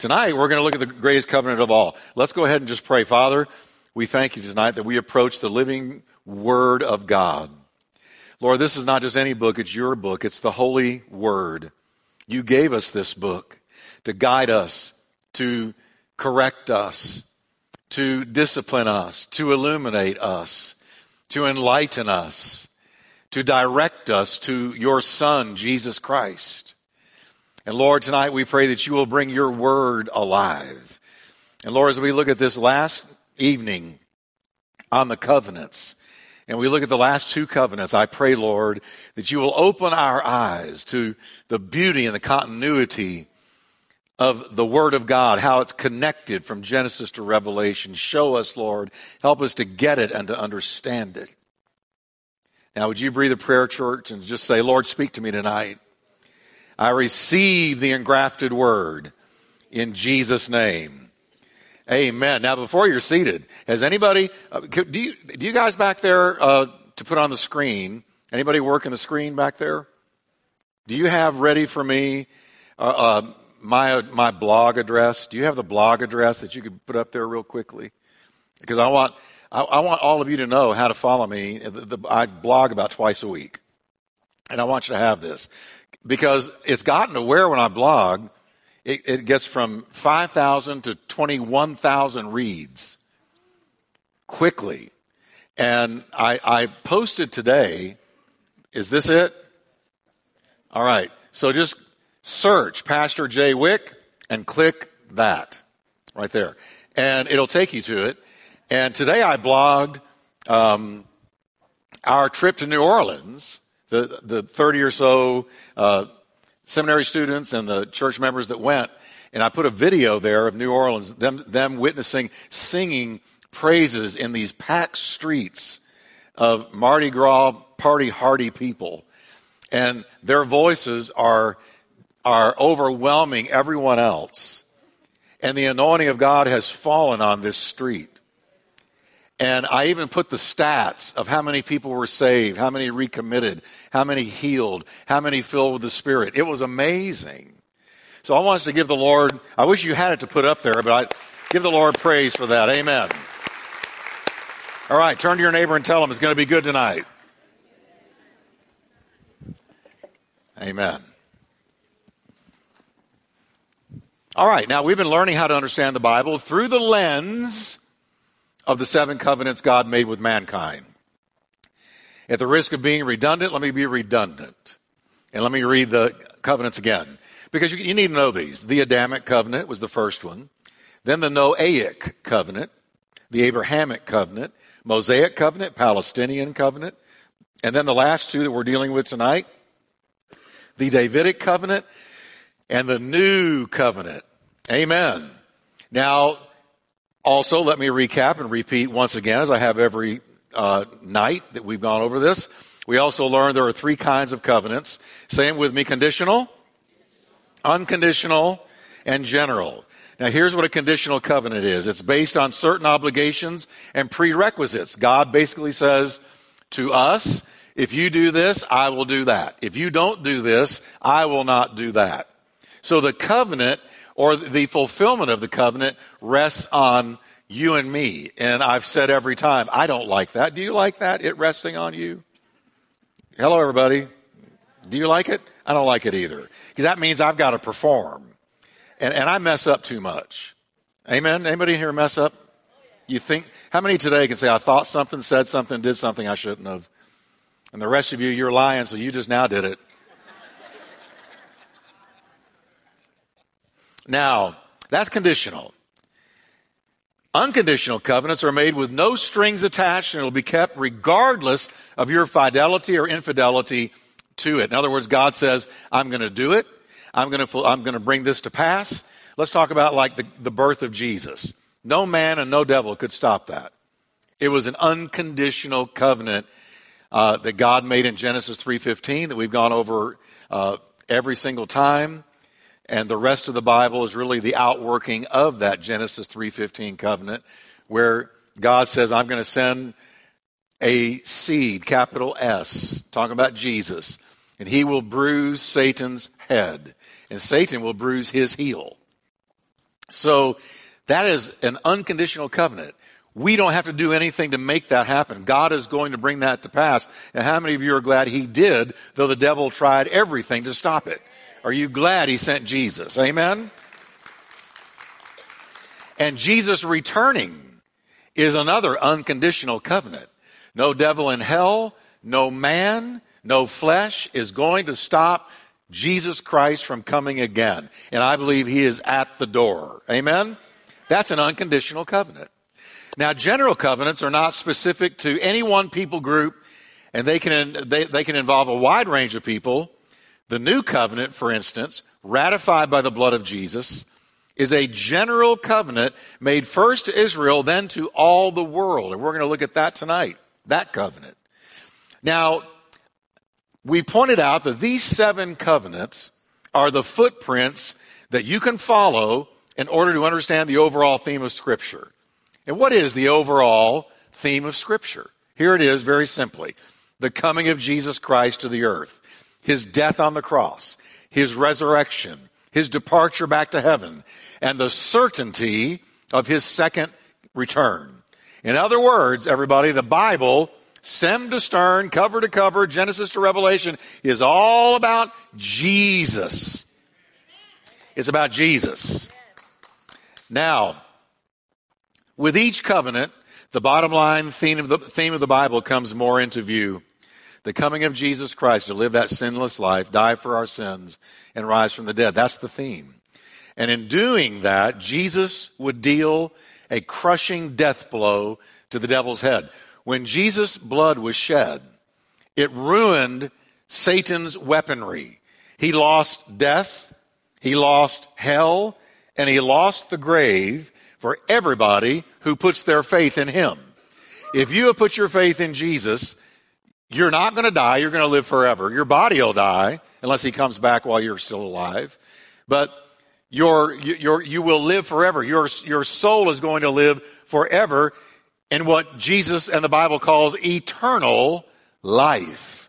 Tonight, we're going to look at the greatest covenant of all. Let's go ahead and just pray. Father, we thank you tonight that we approach the living Word of God. Lord, this is not just any book. It's your book. It's the Holy Word. You gave us this book to guide us, to correct us, to discipline us, to illuminate us, to enlighten us, to direct us to your Son, Jesus Christ. And Lord, tonight we pray that you will bring your word alive. And Lord, as we look at this last evening on the covenants, and we look at the last two covenants, I pray, Lord, that you will open our eyes to the beauty and the continuity of the Word of God, how it's connected from Genesis to Revelation. Show us, Lord. Help us to get it and to understand it. Now, would you breathe a prayer, church, and just say, Lord, speak to me tonight. I receive the engrafted word in Jesus' name. Amen. Now, before you're seated, has anybody, do you guys back there, to put on the screen, anybody working the screen back there? Do you have ready for me my blog address? Do you have the blog address that you could put up there real quickly? Because I want all of you to know how to follow me. I blog about twice a week, and I want you to have this. Because it's gotten to where when I blog, it gets from 5,000 to 21,000 reads quickly. And I posted today, is this it? All right. So just search Pastor Jay Wick and click that right there. And it'll take you to it. And today I blogged our trip to New Orleans. The 30 or so seminary students and the church members that went, and I put a video there of New Orleans, them witnessing, singing praises in these packed streets of Mardi Gras party-hardy people, and their voices are overwhelming everyone else, and the anointing of God has fallen on this street. And I even put the stats of how many people were saved, how many recommitted, how many healed, how many filled with the Spirit. It was amazing. So I want us to give the Lord, I wish you had it to put up there, but give the Lord praise for that. Amen. All right, turn to your neighbor and tell him it's going to be good tonight. Amen. All right, now we've been learning how to understand the Bible through the lens of the seven covenants God made with mankind. At the risk of being redundant, let me be redundant. And let me read the covenants again. Because you need to know these. The Adamic covenant was the first one. Then the Noahic covenant. The Abrahamic covenant. Mosaic covenant. Palestinian covenant. And then the last two that we're dealing with tonight. The Davidic covenant. And the New Covenant. Amen. Now, also, let me recap and repeat once again, as I have every night that we've gone over this. We also learned there are three kinds of covenants. Say them with me, conditional, unconditional, and general. Now, here's what a conditional covenant is. It's based on certain obligations and prerequisites. God basically says to us, if you do this, I will do that. If you don't do this, I will not do that. So the covenant, or the fulfillment of the covenant, rests on you and me. And I've said every time, I don't like that. Do you like that, it resting on you? Hello, everybody. Do you like it? I don't like it either. Because that means I've got to perform. And I mess up too much. Amen? Anybody here mess up? You think? How many today can say, I thought something, said something, did something I shouldn't have? And the rest of you, you're lying, so you just now did it. Now, that's conditional. Unconditional covenants are made with no strings attached, and it will be kept regardless of your fidelity or infidelity to it. In other words, God says, I'm going to do it. I'm going to bring this to pass. Let's talk about like the birth of Jesus. No man and no devil could stop that. It was an unconditional covenant that God made in Genesis 3:15 that we've gone over every single time. And the rest of the Bible is really the outworking of that Genesis 3:15 covenant where God says, I'm going to send a seed, capital S, talking about Jesus, and he will bruise Satan's head, and Satan will bruise his heel. So that is an unconditional covenant. We don't have to do anything to make that happen. God is going to bring that to pass. And how many of you are glad he did, though the devil tried everything to stop it? Are you glad he sent Jesus? Amen? And Jesus returning is another unconditional covenant. No devil in hell, no man, no flesh is going to stop Jesus Christ from coming again. And I believe he is at the door. Amen? That's an unconditional covenant. Now, general covenants are not specific to any one people group, and they can involve a wide range of people. The new covenant, for instance, ratified by the blood of Jesus, is a general covenant made first to Israel, then to all the world. And we're going to look at that tonight, that covenant. Now, we pointed out that these seven covenants are the footprints that you can follow in order to understand the overall theme of Scripture. And what is the overall theme of Scripture? Here it is very simply. The coming of Jesus Christ to the earth, his death on the cross, his resurrection, his departure back to heaven, and the certainty of his second return. In other words, everybody, the Bible, stem to stern, cover to cover, Genesis to Revelation, is all about Jesus. It's about Jesus. Now, with each covenant, the bottom line theme of the Bible comes more into view. The coming of Jesus Christ to live that sinless life, die for our sins, and rise from the dead. That's the theme. And in doing that, Jesus would deal a crushing death blow to the devil's head. When Jesus' blood was shed, it ruined Satan's weaponry. He lost death, he lost hell, and he lost the grave for everybody who puts their faith in him. If you have put your faith in Jesus, you're not going to die. You're going to live forever. Your body will die unless he comes back while you're still alive. But you will live forever. Your soul is going to live forever in what Jesus and the Bible calls eternal life.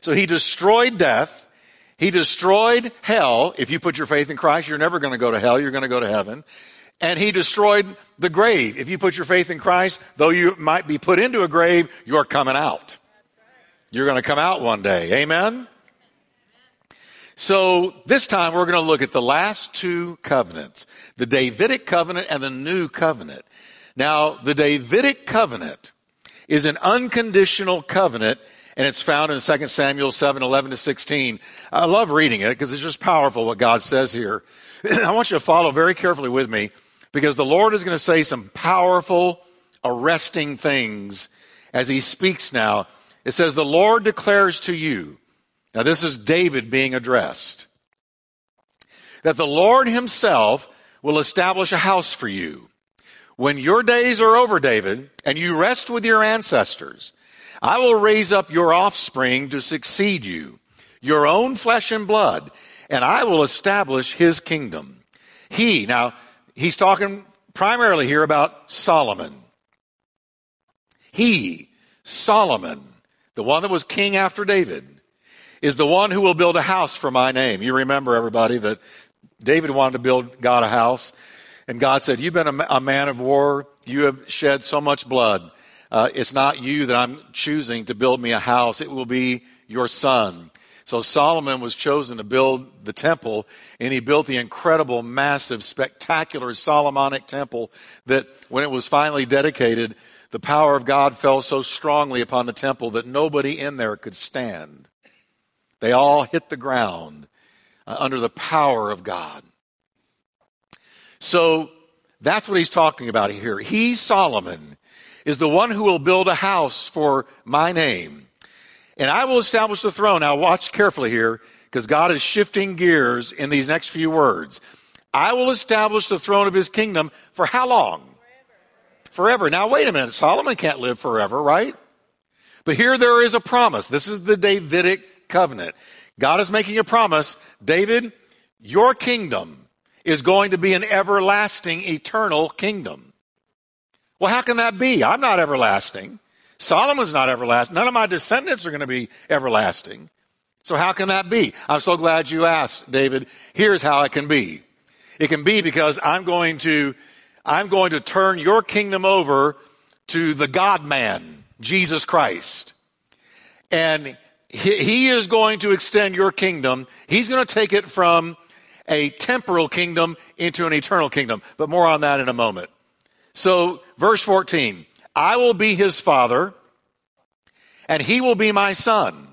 So he destroyed death. He destroyed hell. If you put your faith in Christ, you're never going to go to hell. You're going to go to heaven. And he destroyed the grave. If you put your faith in Christ, though you might be put into a grave, you're coming out. You're going to come out one day. Amen? So this time we're going to look at the last two covenants, the Davidic covenant and the new covenant. Now, the Davidic covenant is an unconditional covenant, and it's found in 2 Samuel 7, 11 to 16. I love reading it because it's just powerful what God says here. I want you to follow very carefully with me because the Lord is going to say some powerful, arresting things as he speaks now. It says, the Lord declares to you, now this is David being addressed, that the Lord himself will establish a house for you. When your days are over, David, and you rest with your ancestors, I will raise up your offspring to succeed you, your own flesh and blood, and I will establish his kingdom. He's talking primarily here about Solomon. Solomon, the one that was king after David, is the one who will build a house for my name. You remember, everybody, that David wanted to build God a house, and God said, you've been a man of war, you have shed so much blood. It's not you that I'm choosing to build me a house. It will be your son. So Solomon was chosen to build the temple, and he built the incredible, massive, spectacular Solomonic temple that when it was finally dedicated, the power of God fell so strongly upon the temple that nobody in there could stand. They all hit the ground under the power of God. So that's what he's talking about here. Solomon is the one who will build a house for my name. And I will establish the throne. Now watch carefully here, because God is shifting gears in these next few words. I will establish the throne of his kingdom for how long? Forever. Now wait a minute, Solomon can't live forever, right? But here there is a promise. This is the Davidic covenant. God is making a promise. David, your kingdom is going to be an everlasting, eternal kingdom. Well, how can that be? I'm not everlasting. Solomon's not everlasting. None of my descendants are going to be everlasting. So how can that be? I'm so glad you asked, David. Here's how it can be. It can be because I'm going to turn your kingdom over to the God-man, Jesus Christ. And he is going to extend your kingdom. He's going to take it from a temporal kingdom into an eternal kingdom. But more on that in a moment. So, verse 14, I will be his father, and he will be my son.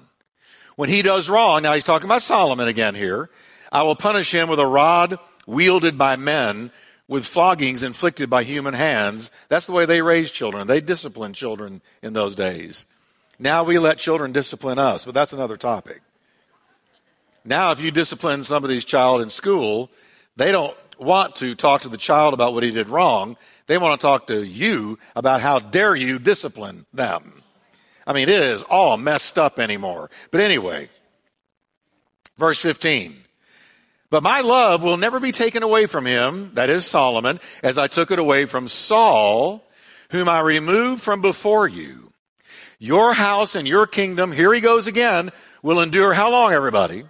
When he does wrong, now he's talking about Solomon again here, I will punish him with a rod wielded by men, with floggings inflicted by human hands. That's the way they raised children. They disciplined children in those days. Now we let children discipline us, but that's another topic. Now if you discipline somebody's child in school, they don't want to talk to the child about what he did wrong. They want to talk to you about how dare you discipline them. I mean, it is all messed up anymore. But anyway, verse 15. But my love will never be taken away from him, that is Solomon, as I took it away from Saul, whom I removed from before you. Your house and your kingdom, here he goes again, will endure how long, everybody?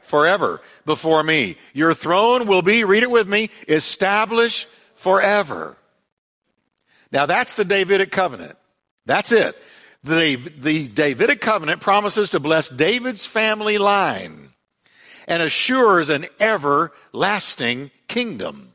Forever before me. Your throne will be, read it with me, established forever. Now that's the Davidic covenant. That's it. The Davidic covenant promises to bless David's family line and assures an everlasting kingdom.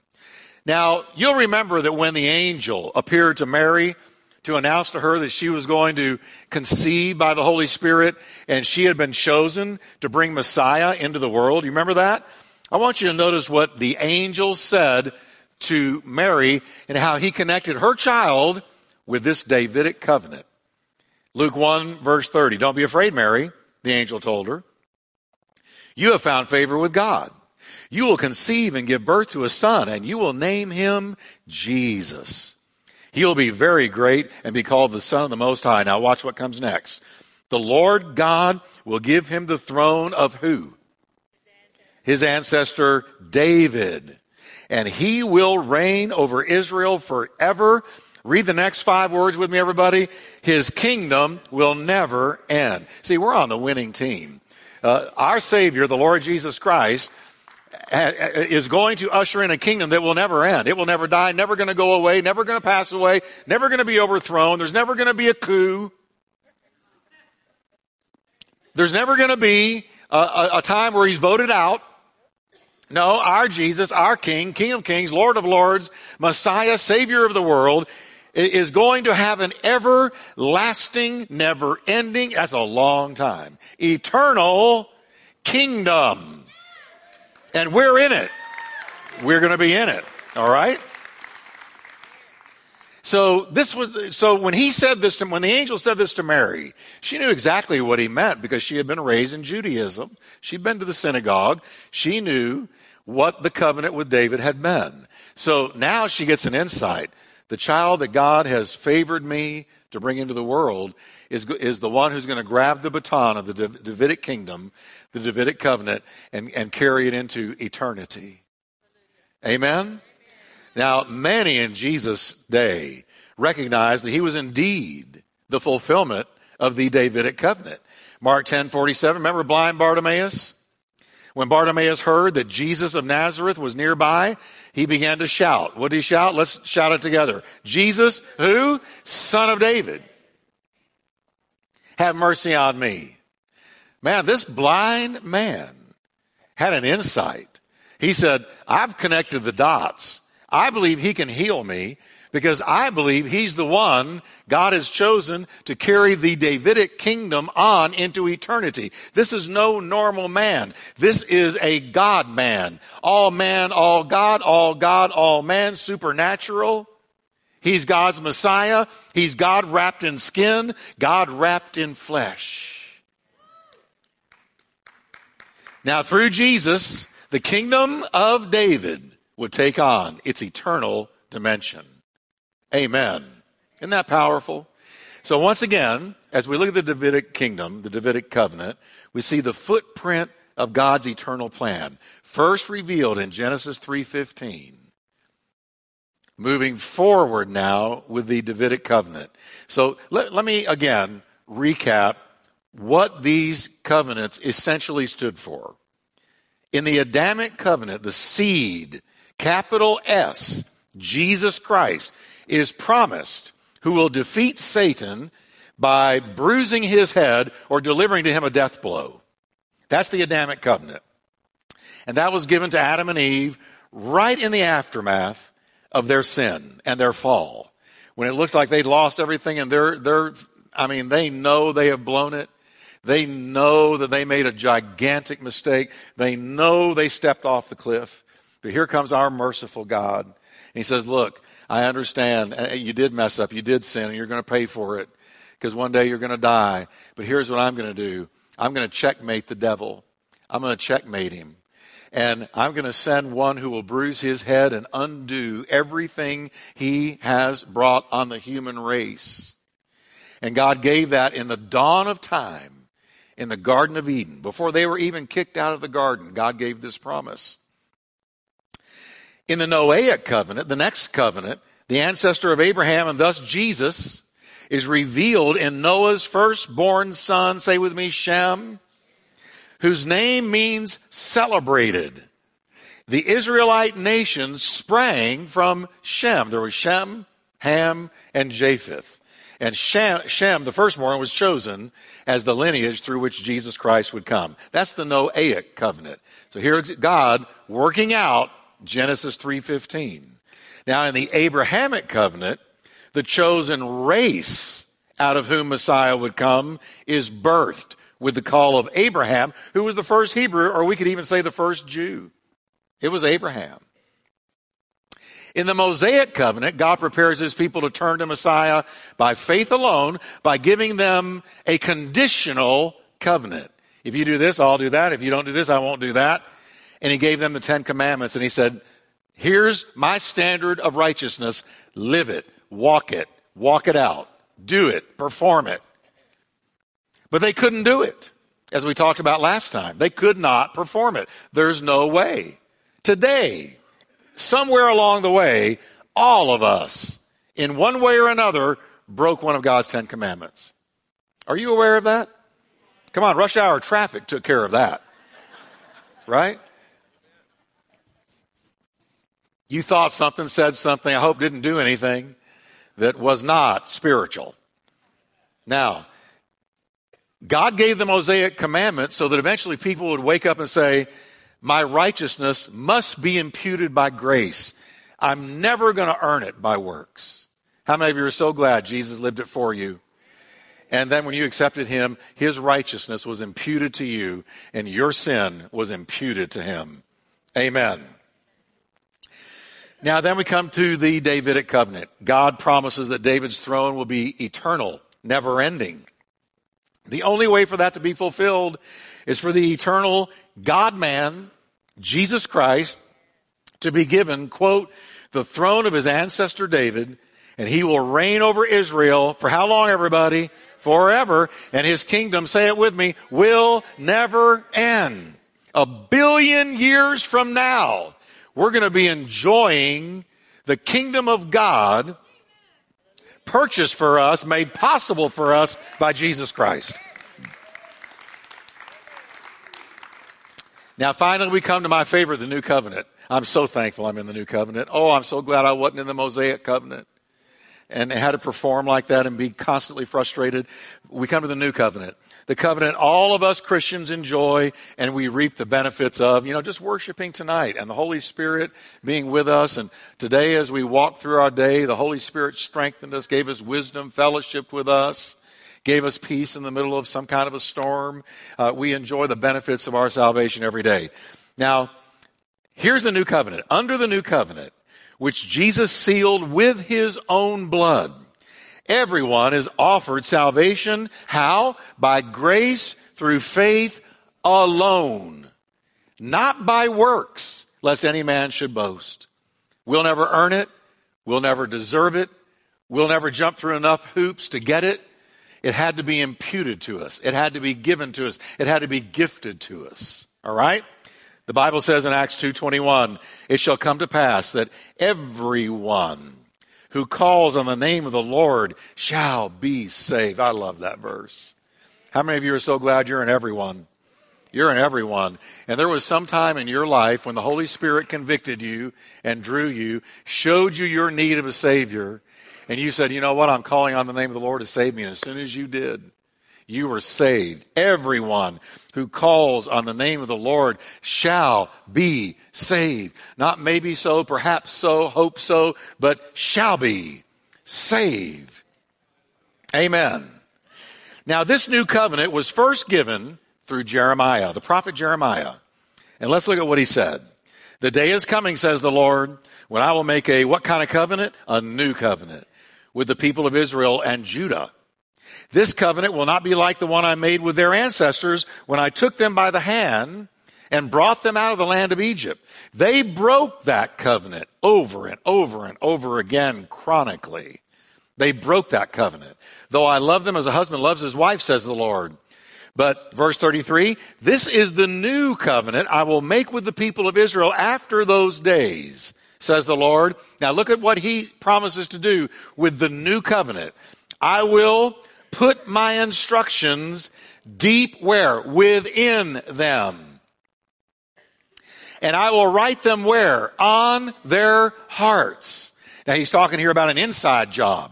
Now, you'll remember that when the angel appeared to Mary to announce to her that she was going to conceive by the Holy Spirit and she had been chosen to bring Messiah into the world. You remember that? I want you to notice what the angel said to Mary and how he connected her child with this Davidic covenant. Luke 1, verse 30. Don't be afraid, Mary, the angel told her. You have found favor with God. You will conceive and give birth to a son, and you will name him Jesus. He will be very great and be called the Son of the Most High. Now watch what comes next. The Lord God will give him the throne of who? His ancestor David. And he will reign over Israel forever. Read the next 5 words with me, everybody. His kingdom will never end. See, we're on the winning team. Our Savior, the Lord Jesus Christ, is going to usher in a kingdom that will never end. It will never die, never going to go away, never going to pass away, never going to be overthrown. There's never going to be a coup. There's never going to be a time where he's voted out. No, our Jesus, our King, King of Kings, Lord of Lords, Messiah, Savior of the world, is going to have an everlasting, never-ending, that's a long time, eternal kingdom. And we're in it. We're going to be in it, all right? So when he said this to, when the angel said this to Mary, she knew exactly what he meant because she had been raised in Judaism. She'd been to the synagogue. She knew what the covenant with David had been. So now she gets an insight. The child that God has favored me to bring into the world is the one who's going to grab the baton of the Davidic kingdom, the Davidic covenant, and carry it into eternity. Amen? Now, many in Jesus' day recognized that he was indeed the fulfillment of the Davidic covenant. Mark 10:47, remember blind Bartimaeus? When Bartimaeus heard that Jesus of Nazareth was nearby, he began to shout. What did he shout? Let's shout it together. Jesus, who? Son of David. Have mercy on me. Man, this blind man had an insight. He said, I've connected the dots. I believe he can heal me because I believe he's the one God has chosen to carry the Davidic kingdom on into eternity. This is no normal man. This is a God man, all God, all man, supernatural. He's God's Messiah. He's God wrapped in skin, God wrapped in flesh. Now through Jesus, the kingdom of David would take on its eternal dimension. Amen. Isn't that powerful? So once again, as we look at the Davidic kingdom, the Davidic covenant, we see the footprint of God's eternal plan, first revealed in Genesis 3:15. Moving forward now with the Davidic covenant. So let me again recap what these covenants essentially stood for. In the Adamic covenant, the seed capital S, Jesus Christ, is promised, who will defeat Satan by bruising his head or delivering to him a death blow. That's the Adamic covenant. And that was given to Adam and Eve right in the aftermath of their sin and their fall, when it looked like they'd lost everything, and they know they have blown it. They know that they made a gigantic mistake. They know they stepped off the cliff. But here comes our merciful God. And he says, look, I understand you did mess up. You did sin, and you're going to pay for it, because one day you're going to die. But here's what I'm going to do. I'm going to checkmate the devil. I'm going to checkmate him. And I'm going to send one who will bruise his head and undo everything he has brought on the human race. And God gave that in the dawn of time in the Garden of Eden. Before they were even kicked out of the garden, God gave this promise. In the Noahic covenant, the next covenant, the ancestor of Abraham and thus Jesus is revealed in Noah's firstborn son, say with me, Shem, whose name means celebrated. The Israelite nation sprang from Shem. There was Shem, Ham, and Japheth. And Shem, the firstborn, was chosen as the lineage through which Jesus Christ would come. That's the Noahic covenant. So here's God working out Genesis 3:15. Now, in the Abrahamic covenant, the chosen race out of whom Messiah would come is birthed with the call of Abraham, who was the first Hebrew, or we could even say the first Jew. It was Abraham. In the Mosaic covenant, God prepares his people to turn to Messiah by faith alone, by giving them a conditional covenant. If you do this, I'll do that. If you don't do this, I won't do that. And he gave them the 10 commandments, and he said, here's my standard of righteousness. Live it, walk it out, do it, perform it. But they couldn't do it, as we talked about last time. They could not perform it. There's no way. Today, somewhere along the way, all of us, in one way or another, broke one of God's 10 commandments. Are you aware of that? Come on, rush hour traffic took care of that, right? You thought something, said something, I hope didn't do anything that was not spiritual. Now, God gave the Mosaic commandments so that eventually people would wake up and say, my righteousness must be imputed by grace. I'm never going to earn it by works. How many of you are so glad Jesus lived it for you? And then when you accepted him, his righteousness was imputed to you, and your sin was imputed to him. Amen. Now then we come to the Davidic covenant. God promises that David's throne will be eternal, never-ending. The only way for that to be fulfilled is for the eternal God-man, Jesus Christ, to be given, quote, the throne of his ancestor David, and he will reign over Israel for how long, everybody? Forever. And his kingdom, say it with me, will never end. 1,000,000,000 years from now, we're going to be enjoying the kingdom of God, purchased for us, made possible for us by Jesus Christ. Now, finally, we come to my favorite, the New Covenant. I'm so thankful I'm in the New Covenant. Oh, I'm so glad I wasn't in the Mosaic Covenant and had to perform like that and be constantly frustrated. We come to the New Covenant, the covenant all of us Christians enjoy and we reap the benefits of, just worshiping tonight and the Holy Spirit being with us. And today as we walk through our day, the Holy Spirit strengthened us, gave us wisdom, fellowship with us, gave us peace in the middle of some kind of a storm. We enjoy the benefits of our salvation every day. Now, here's the New Covenant. Under the New Covenant, which Jesus sealed with his own blood, everyone is offered salvation. How? By grace through faith alone, not by works, lest any man should boast. We'll never earn it. We'll never deserve it. We'll never jump through enough hoops to get it. It had to be imputed to us. It had to be given to us. It had to be gifted to us. All right? The Bible says in Acts 2:21, it shall come to pass that everyone who calls on the name of the Lord shall be saved. I love that verse. How many of you are so glad you're in everyone? You're in everyone. And there was some time in your life when the Holy Spirit convicted you and drew you, showed you your need of a Savior, and you said, you know what, I'm calling on the name of the Lord to save me. And as soon as you did, you were saved. Everyone who calls on the name of the Lord shall be saved. Not maybe so, perhaps so, hope so, but shall be saved. Amen. Now, this new covenant was first given through Jeremiah, the prophet Jeremiah. And let's look at what he said. The day is coming, says the Lord, when I will make a, what kind of covenant? A new covenant with the people of Israel and Judah. This covenant will not be like the one I made with their ancestors when I took them by the hand and brought them out of the land of Egypt. They broke that covenant over and over and over again chronically. They broke that covenant. Though I love them as a husband loves his wife, says the Lord. But verse 33, this is the new covenant I will make with the people of Israel after those days, says the Lord. Now look at what he promises to do with the new covenant. I will put my instructions deep where? Within them. And I will write them where? On their hearts. Now he's talking here about an inside job.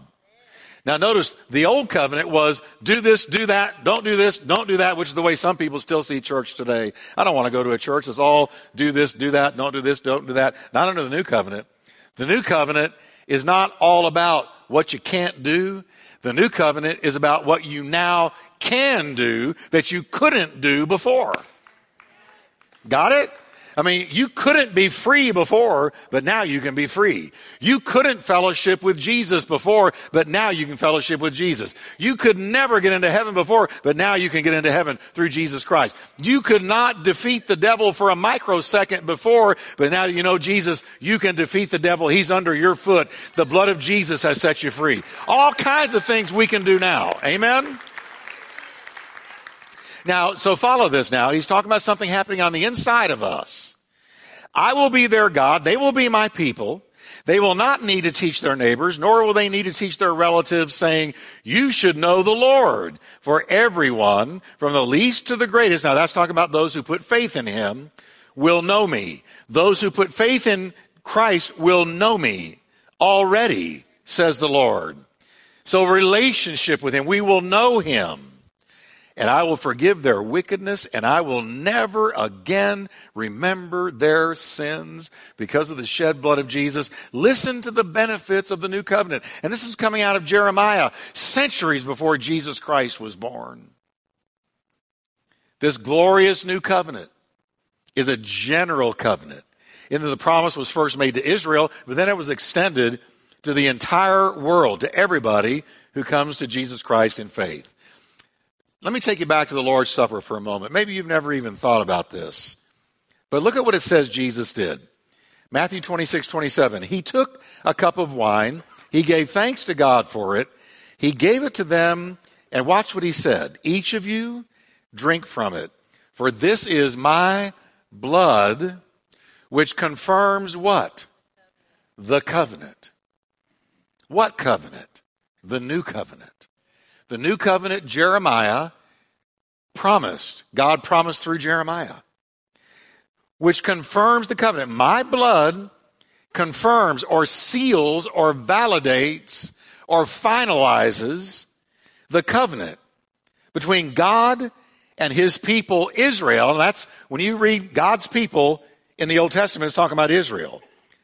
Now notice the old covenant was do this, do that, don't do this, don't do that, which is the way some people still see church today. I don't want to go to a church that's all do this, do that, don't do this, don't do that. Not under the new covenant. The new covenant is not all about what you can't do. The new covenant is about what you now can do that you couldn't do before. Got it? I mean, you couldn't be free before, but now you can be free. You couldn't fellowship with Jesus before, but now you can fellowship with Jesus. You could never get into heaven before, but now you can get into heaven through Jesus Christ. You could not defeat the devil for a microsecond before, but now that you know Jesus, you can defeat the devil. He's under your foot. The blood of Jesus has set you free. All kinds of things we can do now. Amen? Now, so follow this now. He's talking about something happening on the inside of us. I will be their God. They will be my people. They will not need to teach their neighbors, nor will they need to teach their relatives, saying, you should know the Lord. For everyone, from the least to the greatest, now that's talking about those who put faith in him, will know me. Those who put faith in Christ will know me already, says the Lord. So relationship with him, we will know him. And I will forgive their wickedness, and I will never again remember their sins because of the shed blood of Jesus. Listen to the benefits of the new covenant. And this is coming out of Jeremiah, centuries before Jesus Christ was born. This glorious new covenant is a general covenant. In that the promise was first made to Israel, but then it was extended to the entire world, to everybody who comes to Jesus Christ in faith. Let me take you back to the Lord's Supper for a moment. Maybe you've never even thought about this. But look at what it says Jesus did. Matthew 26:27. He took a cup of wine. He gave thanks to God for it. He gave it to them. And watch what he said. Each of you drink from it. For this is my blood, which confirms what? The covenant. What covenant? The new covenant. The new covenant Jeremiah promised, God promised through Jeremiah, which confirms the covenant. My blood confirms or seals or validates or finalizes the covenant between God and his people, Israel. And that's when you read God's people in the Old Testament, it's talking about Israel.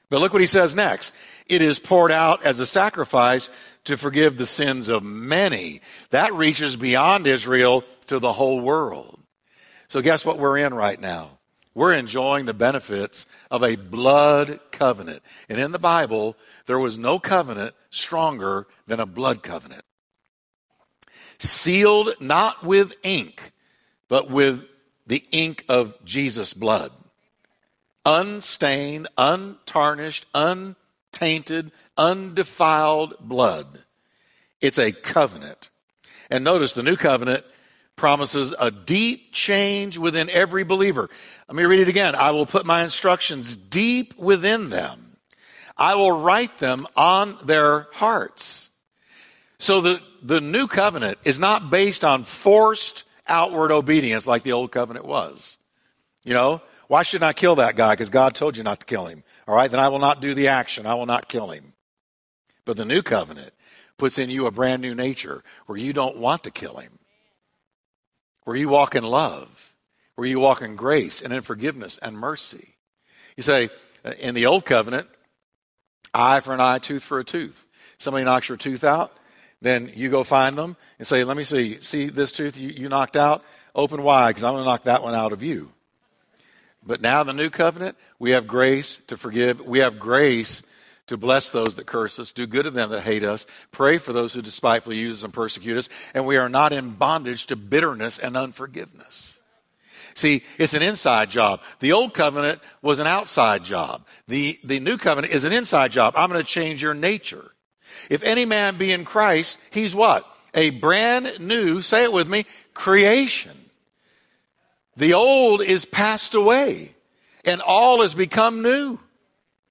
But look what he says next. It is poured out as a sacrifice to forgive the sins of many. That reaches beyond Israel to the whole world. So guess what we're in right now? We're enjoying the benefits of a blood covenant. And in the Bible, there was no covenant stronger than a blood covenant. Sealed not with ink, but with the ink of Jesus' blood. Unstained, untarnished, untainted, undefiled blood. It's a covenant. And notice the new covenant promises a deep change within every believer. Let me read it again. I will put my instructions deep within them. I will write them on their hearts. So the new covenant is not based on forced outward obedience like the old covenant was. You know, why shouldn't I kill that guy? Because God told you not to kill him. All right, then I will not do the action. I will not kill him. But the new covenant puts in you a brand new nature where you don't want to kill him, where you walk in love, where you walk in grace and in forgiveness and mercy. You say, in the old covenant, eye for an eye, tooth for a tooth. Somebody knocks your tooth out, then you go find them and say, let me see. See this tooth you knocked out? Open wide, because I'm going to knock that one out of you. But now the new covenant, we have grace to forgive. We have grace to bless those that curse us, do good to them that hate us, pray for those who despitefully use us and persecute us, and we are not in bondage to bitterness and unforgiveness. See, it's an inside job. The old covenant was an outside job. The new covenant is an inside job. I'm going to change your nature. If any man be in Christ, he's what? A brand new, say it with me, creation. The old is passed away, and all has become new.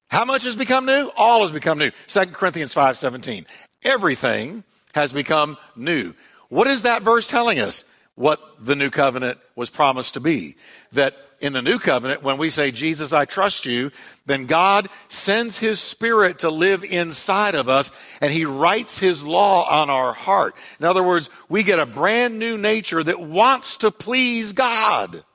How much has become new? All has become new. 2 Corinthians 5:17. Everything has become new. What is that verse telling us? What the new covenant was promised to be. That in the new covenant, when we say, Jesus, I trust you, then God sends his spirit to live inside of us, and he writes his law on our heart. In other words, we get a brand new nature that wants to please God.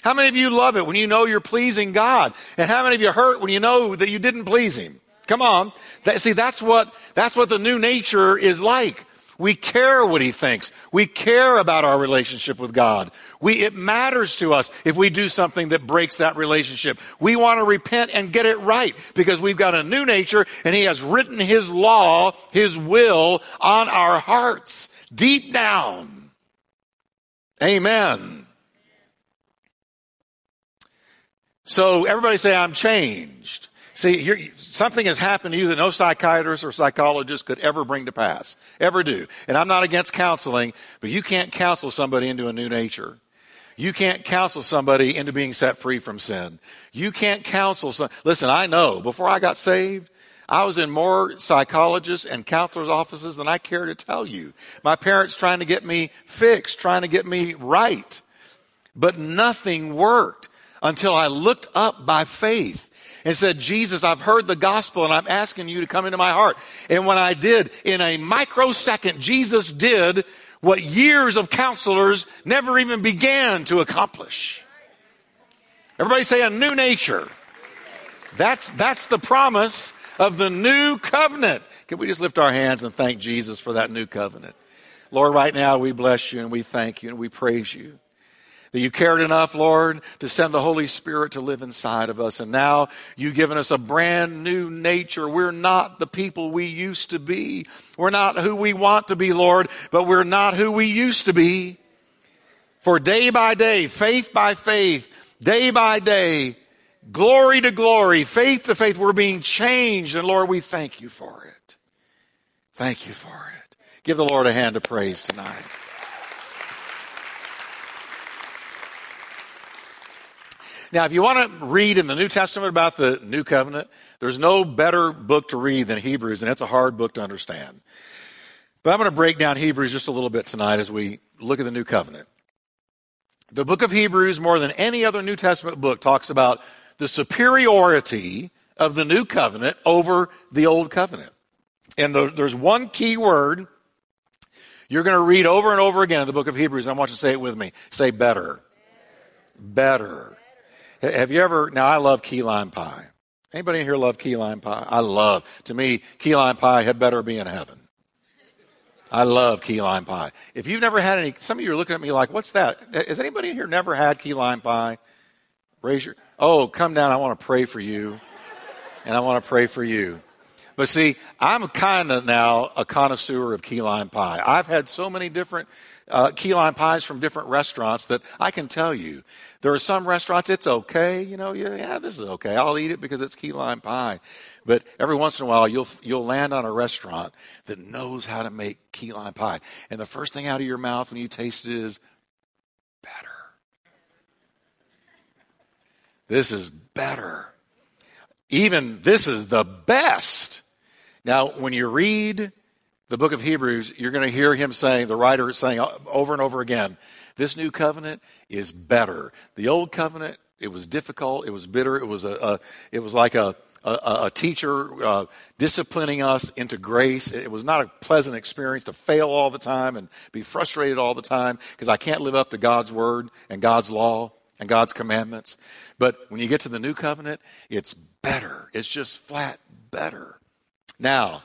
How many of you love it when you know you're pleasing God? And how many of you hurt when you know that you didn't please him? Come on. That's what the new nature is like. We care what he thinks. We care about our relationship with God. It matters to us if we do something that breaks that relationship. We want to repent and get it right because we've got a new nature and he has written his law, his will on our hearts deep down. Amen. So everybody say, I'm changed. See, something has happened to you that no psychiatrist or psychologist could ever bring to pass, ever do. And I'm not against counseling, but you can't counsel somebody into a new nature. You can't counsel somebody into being set free from sin. You can't counsel Listen, I know, before I got saved, I was in more psychologists and counselors' offices than I care to tell you. My parents trying to get me fixed, trying to get me right, but nothing worked. Until I looked up by faith and said, Jesus, I've heard the gospel and I'm asking you to come into my heart. And when I did, in a microsecond, Jesus did what years of counselors never even began to accomplish. Everybody say a new nature. That's the promise of the new covenant. Can we just lift our hands and thank Jesus for that new covenant? Lord, right now we bless you and we thank you and we praise you. That you cared enough, Lord, to send the Holy Spirit to live inside of us. And now you've given us a brand new nature. We're not the people we used to be. We're not who we want to be, Lord, but we're not who we used to be. For day by day, faith by faith, day by day, glory to glory, faith to faith, we're being changed. And Lord, we thank you for it. Thank you for it. Give the Lord a hand of praise tonight. Now, if you want to read in the New Testament about the New Covenant, there's no better book to read than Hebrews, and it's a hard book to understand. But I'm going to break down Hebrews just a little bit tonight as we look at the New Covenant. The book of Hebrews, more than any other New Testament book, talks about the superiority of the New Covenant over the Old Covenant. And there's one key word you're going to read over and over again in the book of Hebrews, and I want you to say it with me. Say better. Better. Have you ever, now I love key lime pie. Anybody in here love key lime pie? To me, key lime pie had better be in heaven. I love key lime pie. If you've never had any, some of you are looking at me like, what's that? Has anybody in here never had key lime pie? Come down, I want to pray for you. And I want to pray for you. But see, I'm kind of now a connoisseur of key lime pie. I've had so many different key lime pies from different restaurants that I can tell you. There are some restaurants, it's okay. You know, yeah, this is okay. I'll eat it because it's key lime pie. But every once in a while, you'll land on a restaurant that knows how to make key lime pie. And the first thing out of your mouth when you taste it is better. This is better. Even this is the best. Now, when you read the book of Hebrews, you're going to hear him saying, the writer saying over and over again, This new covenant is better. The old covenant, it was difficult, it was bitter, it was like a teacher disciplining us into grace. It was not a pleasant experience to fail all the time and be frustrated all the time because I can't live up to God's word and God's law and God's commandments. But when you get to the new covenant, it's better. It's just flat better. Now,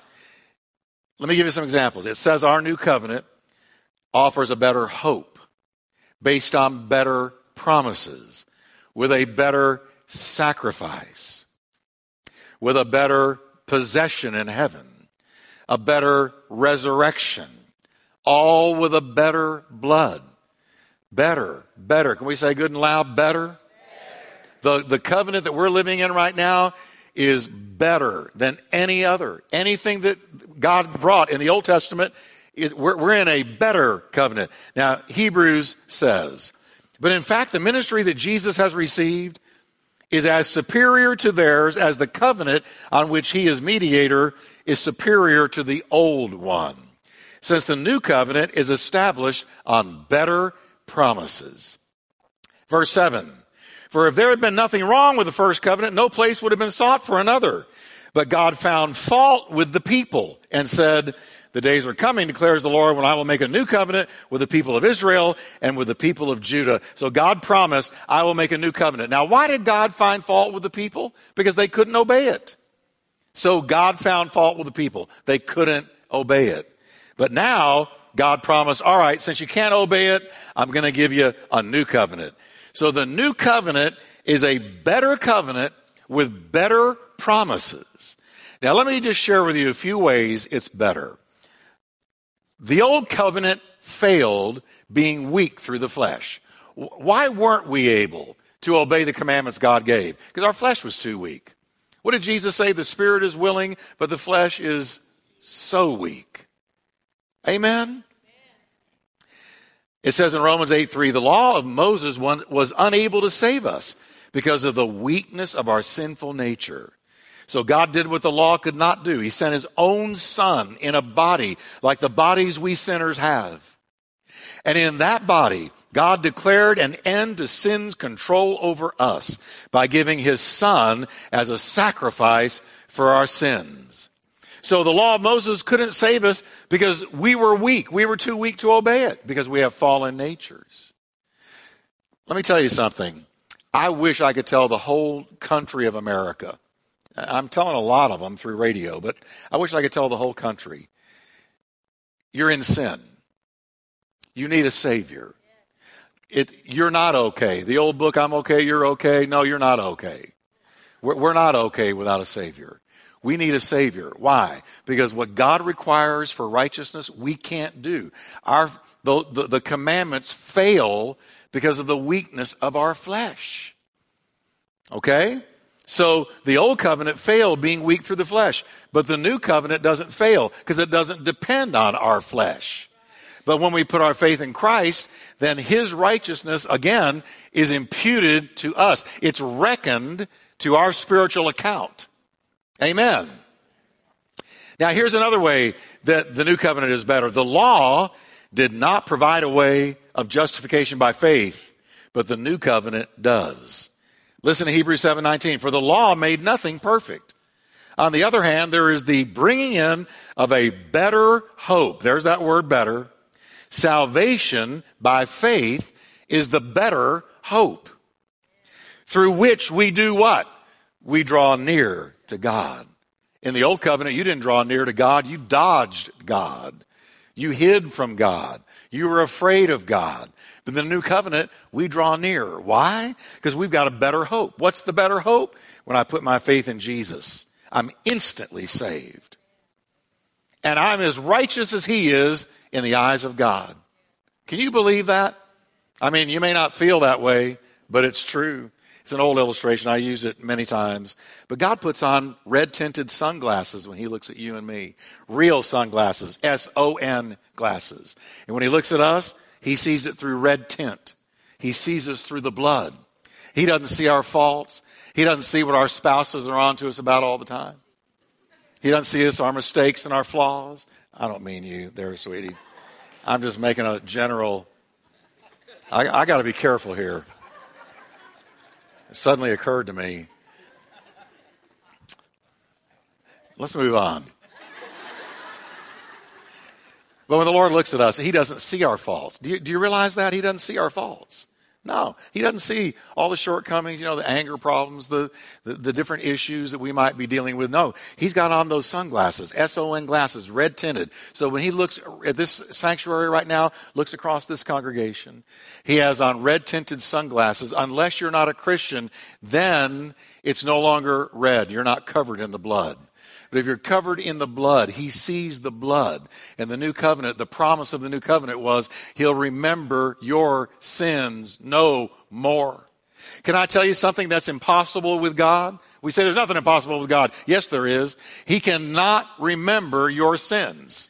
let me give you some examples. It says our new covenant offers a better hope based on better promises, with a better sacrifice, with a better possession in heaven, a better resurrection, all with a better blood. Better, better. Can we say good and loud, better? Better. The covenant that we're living in right now is better than any other. Anything that God brought in the Old Testament, we're in a better covenant. Now, Hebrews says, but in fact, the ministry that Jesus has received is as superior to theirs as the covenant on which he is mediator is superior to the old one, since the new covenant is established on better promises. Verse 7, for if there had been nothing wrong with the first covenant, no place would have been sought for another. But God found fault with the people and said, the days are coming, declares the Lord, when I will make a new covenant with the people of Israel and with the people of Judah. So God promised, I will make a new covenant. Now, why did God find fault with the people? Because they couldn't obey it. So God found fault with the people. They couldn't obey it. But now God promised, all right, since you can't obey it, I'm going to give you a new covenant. So the new covenant is a better covenant with better promises. Now, let me just share with you a few ways it's better. The old covenant failed being weak through the flesh. Why weren't we able to obey the commandments God gave? Because our flesh was too weak. What did Jesus say? The spirit is willing, but the flesh is so weak. Amen? It says in Romans 8:3, the law of Moses was unable to save us because of the weakness of our sinful nature. So God did what the law could not do. He sent his own son in a body like the bodies we sinners have. And in that body, God declared an end to sin's control over us by giving his son as a sacrifice for our sins. So the law of Moses couldn't save us because we were weak. We were too weak to obey it because we have fallen natures. Let me tell you something. I wish I could tell the whole country of America. I'm telling a lot of them through radio, but I wish I could tell the whole country, you're in sin. You need a Savior. You're not okay. The old book, I'm okay, you're okay. No, you're not okay. We're not okay without a Savior. We need a Savior. Why? Because what God requires for righteousness, we can't do. The commandments fail because of the weakness of our flesh. Okay? So the old covenant failed being weak through the flesh, but the new covenant doesn't fail because it doesn't depend on our flesh. But when we put our faith in Christ, then his righteousness, again, is imputed to us. It's reckoned to our spiritual account. Amen. Now here's another way that the new covenant is better. The law did not provide a way of justification by faith, but the new covenant does. Listen to Hebrews 7:19. For the law made nothing perfect. On the other hand, there is the bringing in of a better hope. There's that word better. Salvation by faith is the better hope, through which we do what? We draw near to God. In the old covenant, you didn't draw near to God. You dodged God. You hid from God. You were afraid of God. But in the new covenant, we draw near. Why? Because we've got a better hope. What's the better hope? When I put my faith in Jesus, I'm instantly saved. And I'm as righteous as he is in the eyes of God. Can you believe that? I mean, you may not feel that way, but it's true. It's an old illustration. I use it many times. But God puts on red-tinted sunglasses when he looks at you and me. Real sunglasses, S-O-N glasses. And when he looks at us, he sees it through red tint. He sees us through the blood. He doesn't see our faults. He doesn't see what our spouses are on to us about all the time. He doesn't see us, our mistakes and our flaws. I don't mean you there, sweetie. I'm just making a general I got to be careful here. It suddenly occurred to me. Let's move on. But when the Lord looks at us, he doesn't see our faults. Do you realize that? He doesn't see our faults. No, he doesn't see all the shortcomings, the anger problems, the different issues that we might be dealing with. No, he's got on those sunglasses, S-O-N glasses, red tinted. So when he looks at this sanctuary right now, looks across this congregation, he has on red tinted sunglasses. Unless you're not a Christian, then it's no longer red. You're not covered in the blood. But if you're covered in the blood, he sees the blood. And the new covenant, the promise of the new covenant was, he'll remember your sins no more. Can I tell you something that's impossible with God? We say there's nothing impossible with God. Yes, there is. He cannot remember your sins.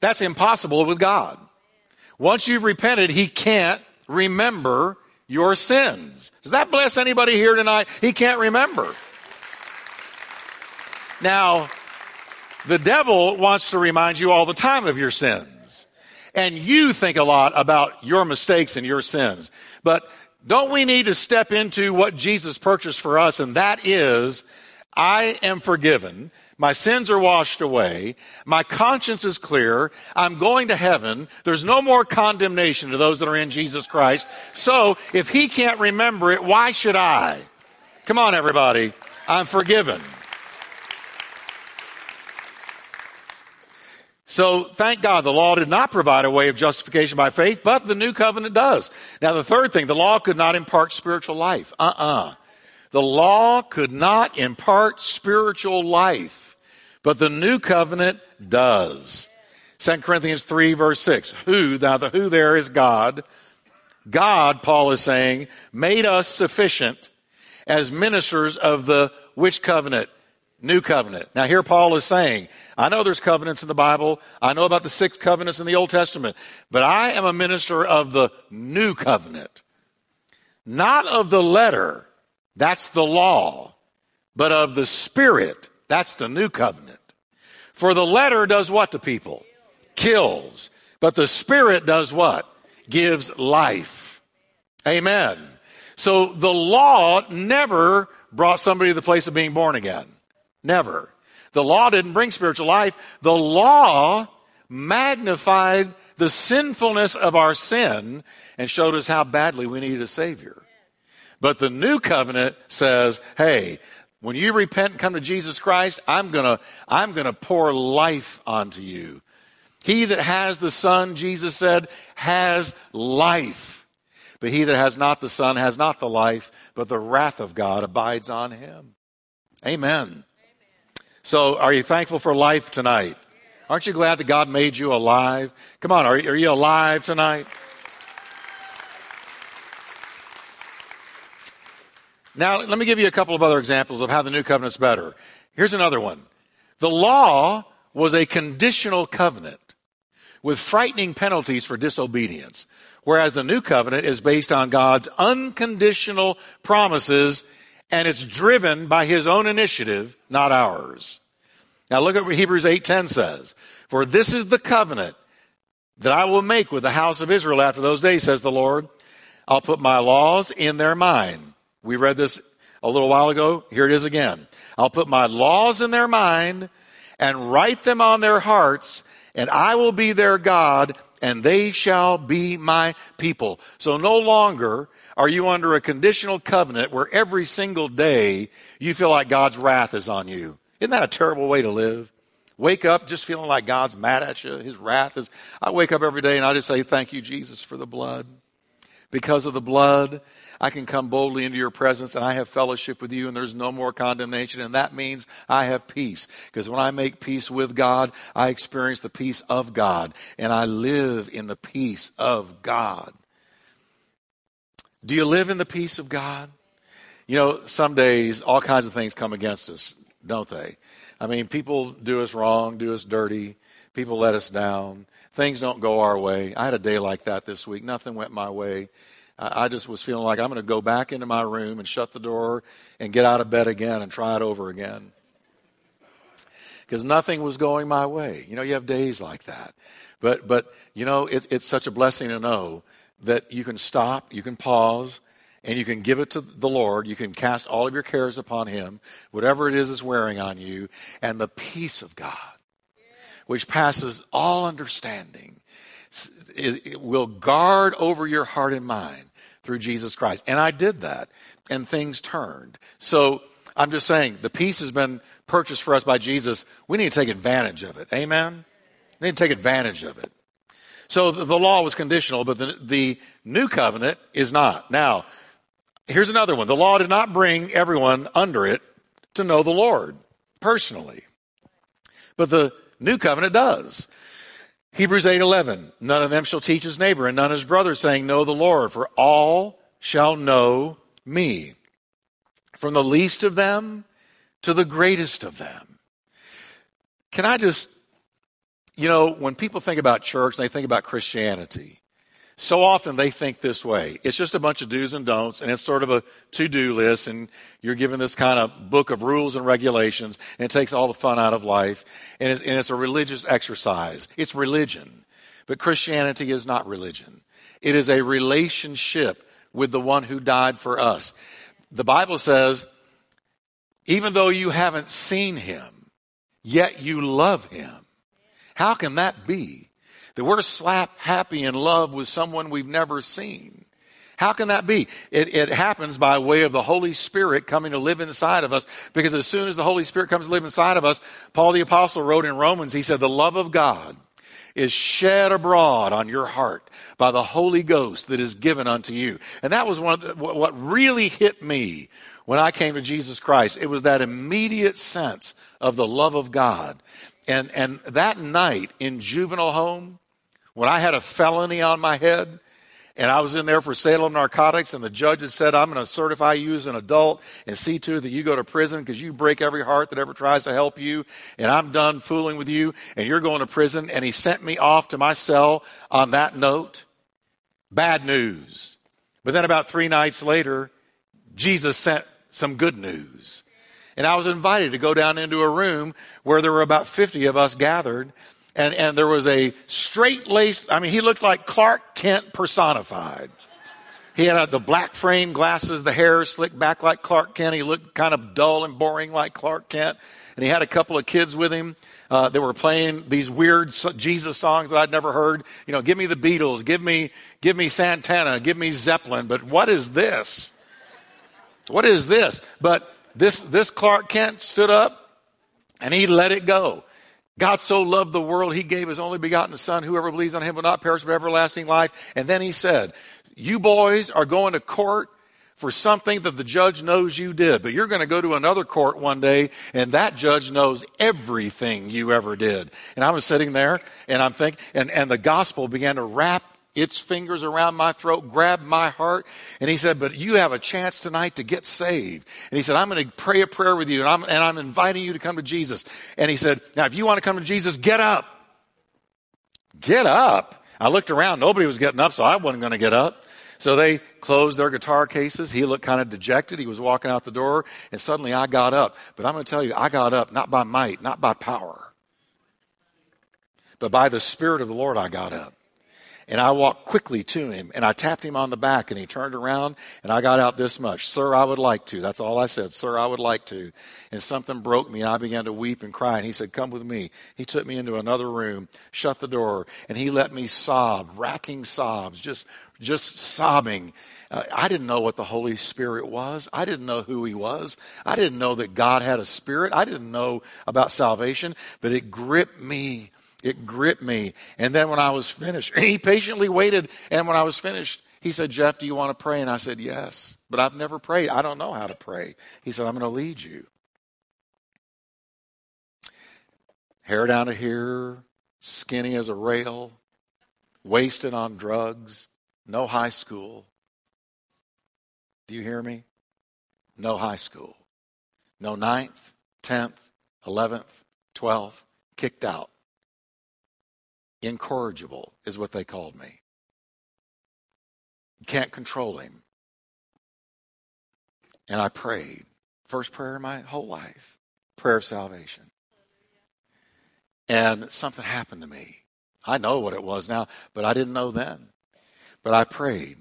That's impossible with God. Once you've repented, he can't remember your sins. Does that bless anybody here tonight? He can't remember. Now, the devil wants to remind you all the time of your sins. And you think a lot about your mistakes and your sins. But don't we need to step into what Jesus purchased for us? And that is, I am forgiven. My sins are washed away. My conscience is clear. I'm going to heaven. There's no more condemnation to those that are in Jesus Christ. So if he can't remember it, why should I? Come on, everybody. I'm forgiven. So, thank God, the law did not provide a way of justification by faith, but the new covenant does. Now, the third thing, the law could not impart spiritual life. The law could not impart spiritual life, but the new covenant does. 2 Corinthians 3, verse 6, the who there is God. God, Paul is saying, made us sufficient as ministers of the which covenant? New covenant. Now here Paul is saying, I know there's covenants in the Bible. I know about the 6 covenants in the Old Testament. But I am a minister of the new covenant. Not of the letter, that's the law, but of the spirit, that's the new covenant. For the letter does what to people? Kills. But the spirit does what? Gives life. Amen. So the law never brought somebody to the place of being born again. Never. The law didn't bring spiritual life. The law magnified the sinfulness of our sin and showed us how badly we needed a Savior. But the new covenant says, hey, when you repent and come to Jesus Christ, I'm gonna pour life onto you. He that has the Son, Jesus said, has life. But he that has not the Son has not the life, but the wrath of God abides on him. Amen. So are you thankful for life tonight? Aren't you glad that God made you alive? Come on, are you alive tonight? Now, let me give you a couple of other examples of how the new covenant's better. Here's another one. The law was a conditional covenant with frightening penalties for disobedience, whereas the new covenant is based on God's unconditional promises, and it's driven by his own initiative, not ours. Now look at what Hebrews 8:10 says. For this is the covenant that I will make with the house of Israel after those days, says the Lord. I'll put my laws in their mind. We read this a little while ago. Here it is again. I'll put my laws in their mind and write them on their hearts, and I will be their God, and they shall be my people. So no longer are you under a conditional covenant where every single day you feel like God's wrath is on you. Isn't that a terrible way to live? Wake up just feeling like God's mad at you. His wrath is... I wake up every day and I just say, thank you, Jesus, for the blood. Because of the blood, I can come boldly into your presence and I have fellowship with you and there's no more condemnation. And that means I have peace. Because when I make peace with God, I experience the peace of God. And I live in the peace of God. Do you live in the peace of God? Some days all kinds of things come against us, don't they? I mean, people do us wrong, do us dirty. People let us down. Things don't go our way. I had a day like that this week. Nothing went my way. I just was feeling like I'm going to go back into my room and shut the door and get out of bed again and try it over again. Because nothing was going my way. You have days like that. But it's such a blessing to know that you can stop, you can pause, and you can give it to the Lord. You can cast all of your cares upon him, whatever it is that's wearing on you, and the peace of God, which passes all understanding, it will guard over your heart and mind through Jesus Christ. And I did that, and things turned. So I'm just saying, the peace has been purchased for us by Jesus. We need to take advantage of it. Amen? We need to take advantage of it. So the law was conditional, but the new covenant is not. Now, here's another one. The law did not bring everyone under it to know the Lord personally, but the new covenant does. Hebrews 8:11, none of them shall teach his neighbor and none his brother, saying, know the Lord, for all shall know me, from the least of them to the greatest of them. Can I just, you know, when people think about church, they think about Christianity. So often they think this way. It's just a bunch of do's and don'ts, and it's sort of a to-do list, and you're given this kind of book of rules and regulations, and it takes all the fun out of life, and it's a religious exercise. It's religion. But Christianity is not religion. It is a relationship with the one who died for us. The Bible says, even though you haven't seen him, yet you love him. How can that be? That we're slap happy in love with someone we've never seen. How can that be? It happens by way of the Holy Spirit coming to live inside of us, because as soon as the Holy Spirit comes to live inside of us, Paul the Apostle wrote in Romans, he said, the love of God is shed abroad on your heart by the Holy Ghost that is given unto you. And that was what really hit me when I came to Jesus Christ. It was that immediate sense of the love of God. And that night in juvenile home, when I had a felony on my head and I was in there for sale of narcotics, and the judge had said, I'm going to certify you as an adult and see to it that you go to prison because you break every heart that ever tries to help you, and I'm done fooling with you and you're going to prison. And he sent me off to my cell on that note. Bad news. But then about 3 nights later, Jesus sent some good news. And I was invited to go down into a room where there were about 50 of us gathered. And there was a straight-laced, he looked like Clark Kent personified. He had the black frame glasses, the hair slicked back like Clark Kent. He looked kind of dull and boring like Clark Kent. And he had a couple of kids with him. They were playing these weird Jesus songs that I'd never heard. You know, give me the Beatles, give me Santana, give me Zeppelin. But what is this? What is this? But this Clark Kent stood up and he let it go. God so loved the world, he gave his only begotten son. Whoever believes on him will not perish but everlasting life. And then he said, you boys are going to court for something that the judge knows you did. But you're going to go to another court one day, and that judge knows everything you ever did. And I was sitting there, and I'm thinking, and the gospel began to wrap its fingers around my throat, grabbed my heart. And he said, but you have a chance tonight to get saved. And he said, I'm going to pray a prayer with you, and I'm inviting you to come to Jesus. And he said, now, if you want to come to Jesus, get up. Get up. I looked around. Nobody was getting up, so I wasn't going to get up. So they closed their guitar cases. He looked kind of dejected. He was walking out the door, and suddenly I got up. But I'm going to tell you, I got up not by might, not by power, but by the Spirit of the Lord I got up. And I walked quickly to him, and I tapped him on the back, and he turned around, and I got out this much. Sir, I would like to. That's all I said. Sir, I would like to. And something broke me, and I began to weep and cry, and he said, come with me. He took me into another room, shut the door, and he let me sob, racking sobs, just sobbing. I didn't know what the Holy Spirit was. I didn't know who he was. I didn't know that God had a spirit. I didn't know about salvation, but it gripped me. It gripped me. And then when I was finished, he patiently waited. And when I was finished, he said, Jeff, do you want to pray? And I said, yes, but I've never prayed. I don't know how to pray. He said, I'm going to lead you. Hair down to here, skinny as a rail, wasted on drugs, no high school. Do you hear me? No high school. No 9th, 10th, 11th, 12th, kicked out. Incorrigible is what they called me. You can't control him. And I prayed. First prayer in my whole life. Prayer of salvation. And something happened to me. I know what it was now, but I didn't know then. But I prayed.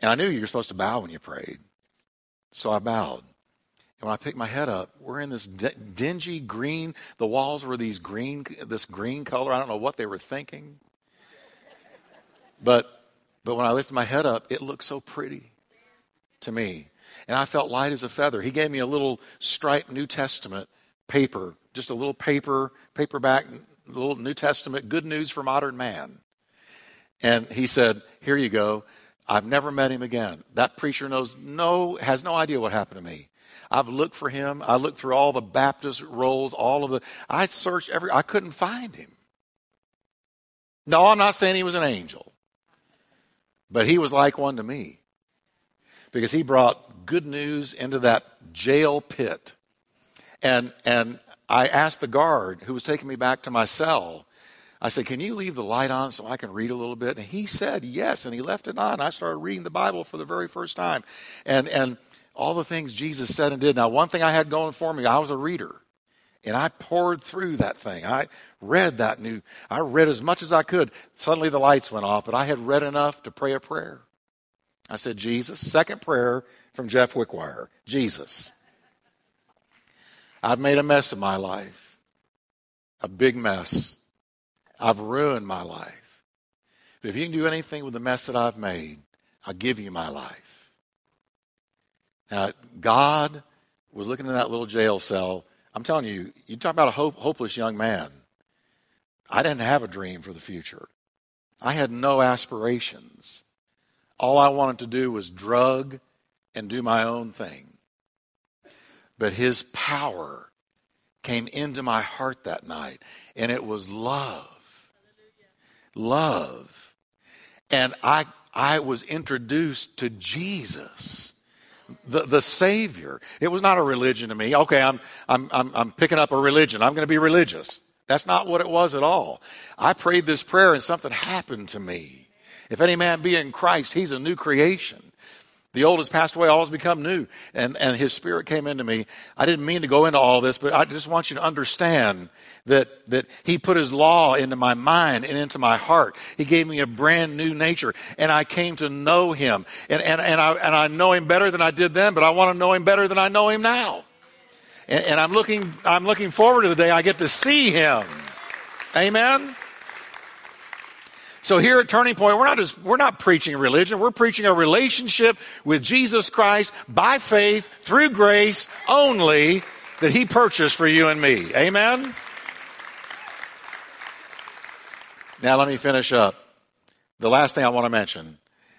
And I knew you were supposed to bow when you prayed. So I bowed. And when I picked my head up, we're in this dingy green. The walls were this green color. I don't know what they were thinking. But when I lifted my head up, it looked so pretty to me. And I felt light as a feather. He gave me a little striped New Testament paper, just a little paperback, little New Testament, Good News for Modern Man. And he said, here you go. I've never met him again. That preacher has no idea what happened to me. I've looked for him. I looked through all the Baptist rolls, I searched I couldn't find him. No, I'm not saying he was an angel, but he was like one to me because he brought good news into that jail pit. And I asked the guard who was taking me back to my cell, I said, can you leave the light on so I can read a little bit? And he said yes, and he left it on. I started reading the Bible for the very first time. And all the things Jesus said and did. Now, one thing I had going for me, I was a reader. And I poured through that thing. I read as much as I could. Suddenly the lights went off, but I had read enough to pray a prayer. I said, Jesus, second prayer from Jeff Wickwire. Jesus, I've made a mess of my life, a big mess. I've ruined my life. But if you can do anything with the mess that I've made, I'll give you my life. Now, God was looking in that little jail cell. I'm telling you, you talk about a hopeless young man. I didn't have a dream for the future. I had no aspirations. All I wanted to do was drug and do my own thing. But his power came into my heart that night, and it was love. Hallelujah. Love. And I was introduced to Jesus, the Savior. It was not a religion to me. Okay, I'm picking up a religion. I'm going to be religious. That's not what it was at all. I prayed this prayer, and something happened to me. If any man be in Christ, he's a new creation. The old has passed away, all has become new. And his spirit came into me. I didn't mean to go into all this, but I just want you to understand that he put his law into my mind and into my heart. He gave me a brand new nature, and I came to know him. And I know him better than I did then, but I want to know him better than I know him now. And I'm looking forward to the day I get to see him. Amen. So here at Turning Point, we're not preaching religion. We're preaching a relationship with Jesus Christ by faith, through grace only, that he purchased for you and me. Amen? Now let me finish up. The last thing I want to mention.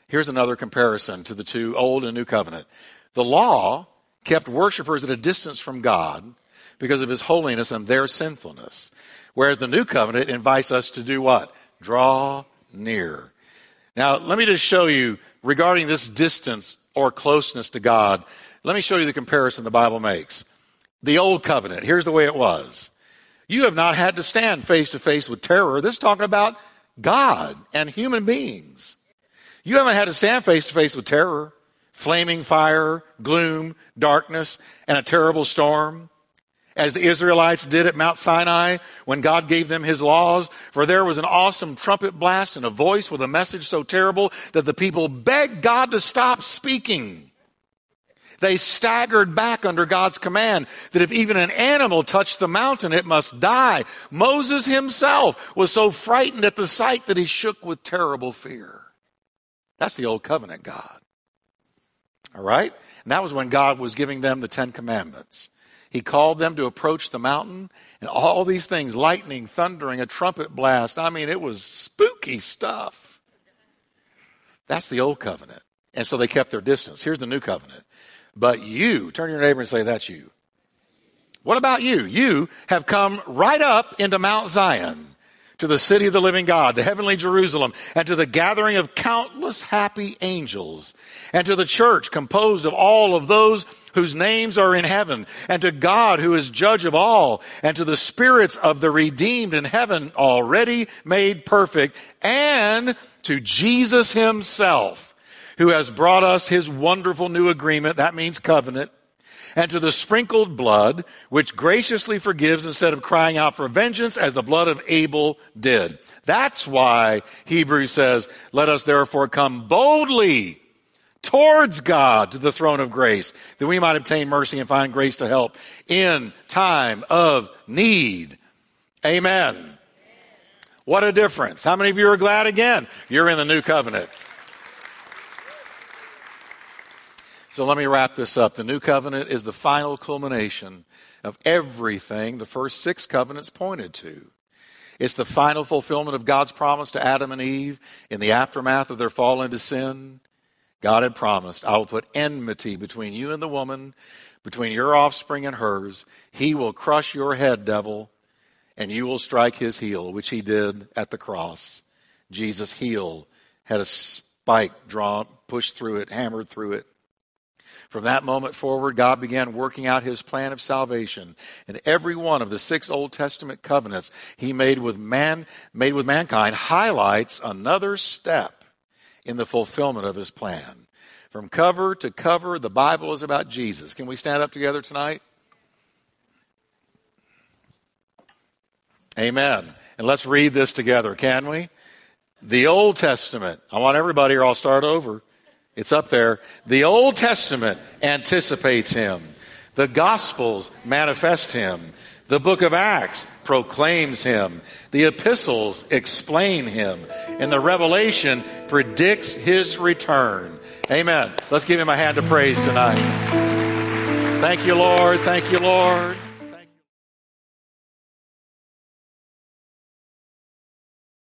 Here's another comparison to the two, Old and New Covenant. The law kept worshipers at a distance from God because of his holiness and their sinfulness. Whereas the New Covenant invites us to do what? Draw near. Now, let me just show you, regarding this distance or closeness to God, let me show you the comparison the Bible makes. The Old Covenant, here's the way it was. You have not had to stand face to face with terror. This is talking about God and human beings. You haven't had to stand face to face with terror, flaming fire, gloom, darkness, and a terrible storm, as the Israelites did at Mount Sinai when God gave them his laws. For there was an awesome trumpet blast and a voice with a message so terrible that the people begged God to stop speaking. They staggered back under God's command that if even an animal touched the mountain, it must die. Moses himself was so frightened at the sight that he shook with terrible fear. That's the Old Covenant God. All right? And that was when God was giving them the Ten Commandments. He called them to approach the mountain, and all these things, lightning, thundering, a trumpet blast. I mean, it was spooky stuff. That's the Old Covenant. And so they kept their distance. Here's the New Covenant. But you, turn to your neighbor and say, that's you. What about you? You have come right up into Mount Zion, to the city of the living God, the heavenly Jerusalem, and to the gathering of countless happy angels, and to the church composed of all of those whose names are in heaven, and to God who is judge of all, and to the spirits of the redeemed in heaven already made perfect, and to Jesus himself, who has brought us his wonderful new agreement, that means covenant, and to the sprinkled blood, which graciously forgives instead of crying out for vengeance, as the blood of Abel did. That's why Hebrews says, let us therefore come boldly towards God, to the throne of grace, that we might obtain mercy and find grace to help in time of need. Amen. What a difference. How many of you are glad again? You're in the new covenant. So let me wrap this up. The new covenant is the final culmination of everything the first six covenants pointed to. It's the final fulfillment of God's promise to Adam and Eve in the aftermath of their fall into sin. God had promised, I will put enmity between you and the woman, between your offspring and hers. He will crush your head, devil, and you will strike his heel, which he did at the cross. Jesus' heel had a spike drawn, pushed through it, hammered through it. From that moment forward, God began working out his plan of salvation. And every one of the six Old Testament covenants he made with mankind highlights another step in the fulfillment of his plan. From cover to cover, the Bible is about Jesus. Can we stand up together tonight? Amen. And let's read this together, can we? The Old Testament. I want everybody, or I'll start over. It's up there. The Old Testament anticipates him. The Gospels manifest him. The book of Acts proclaims him. The epistles explain him. And the Revelation predicts his return. Amen. Let's give him a hand of praise tonight. Thank you, Lord. Thank you, Lord.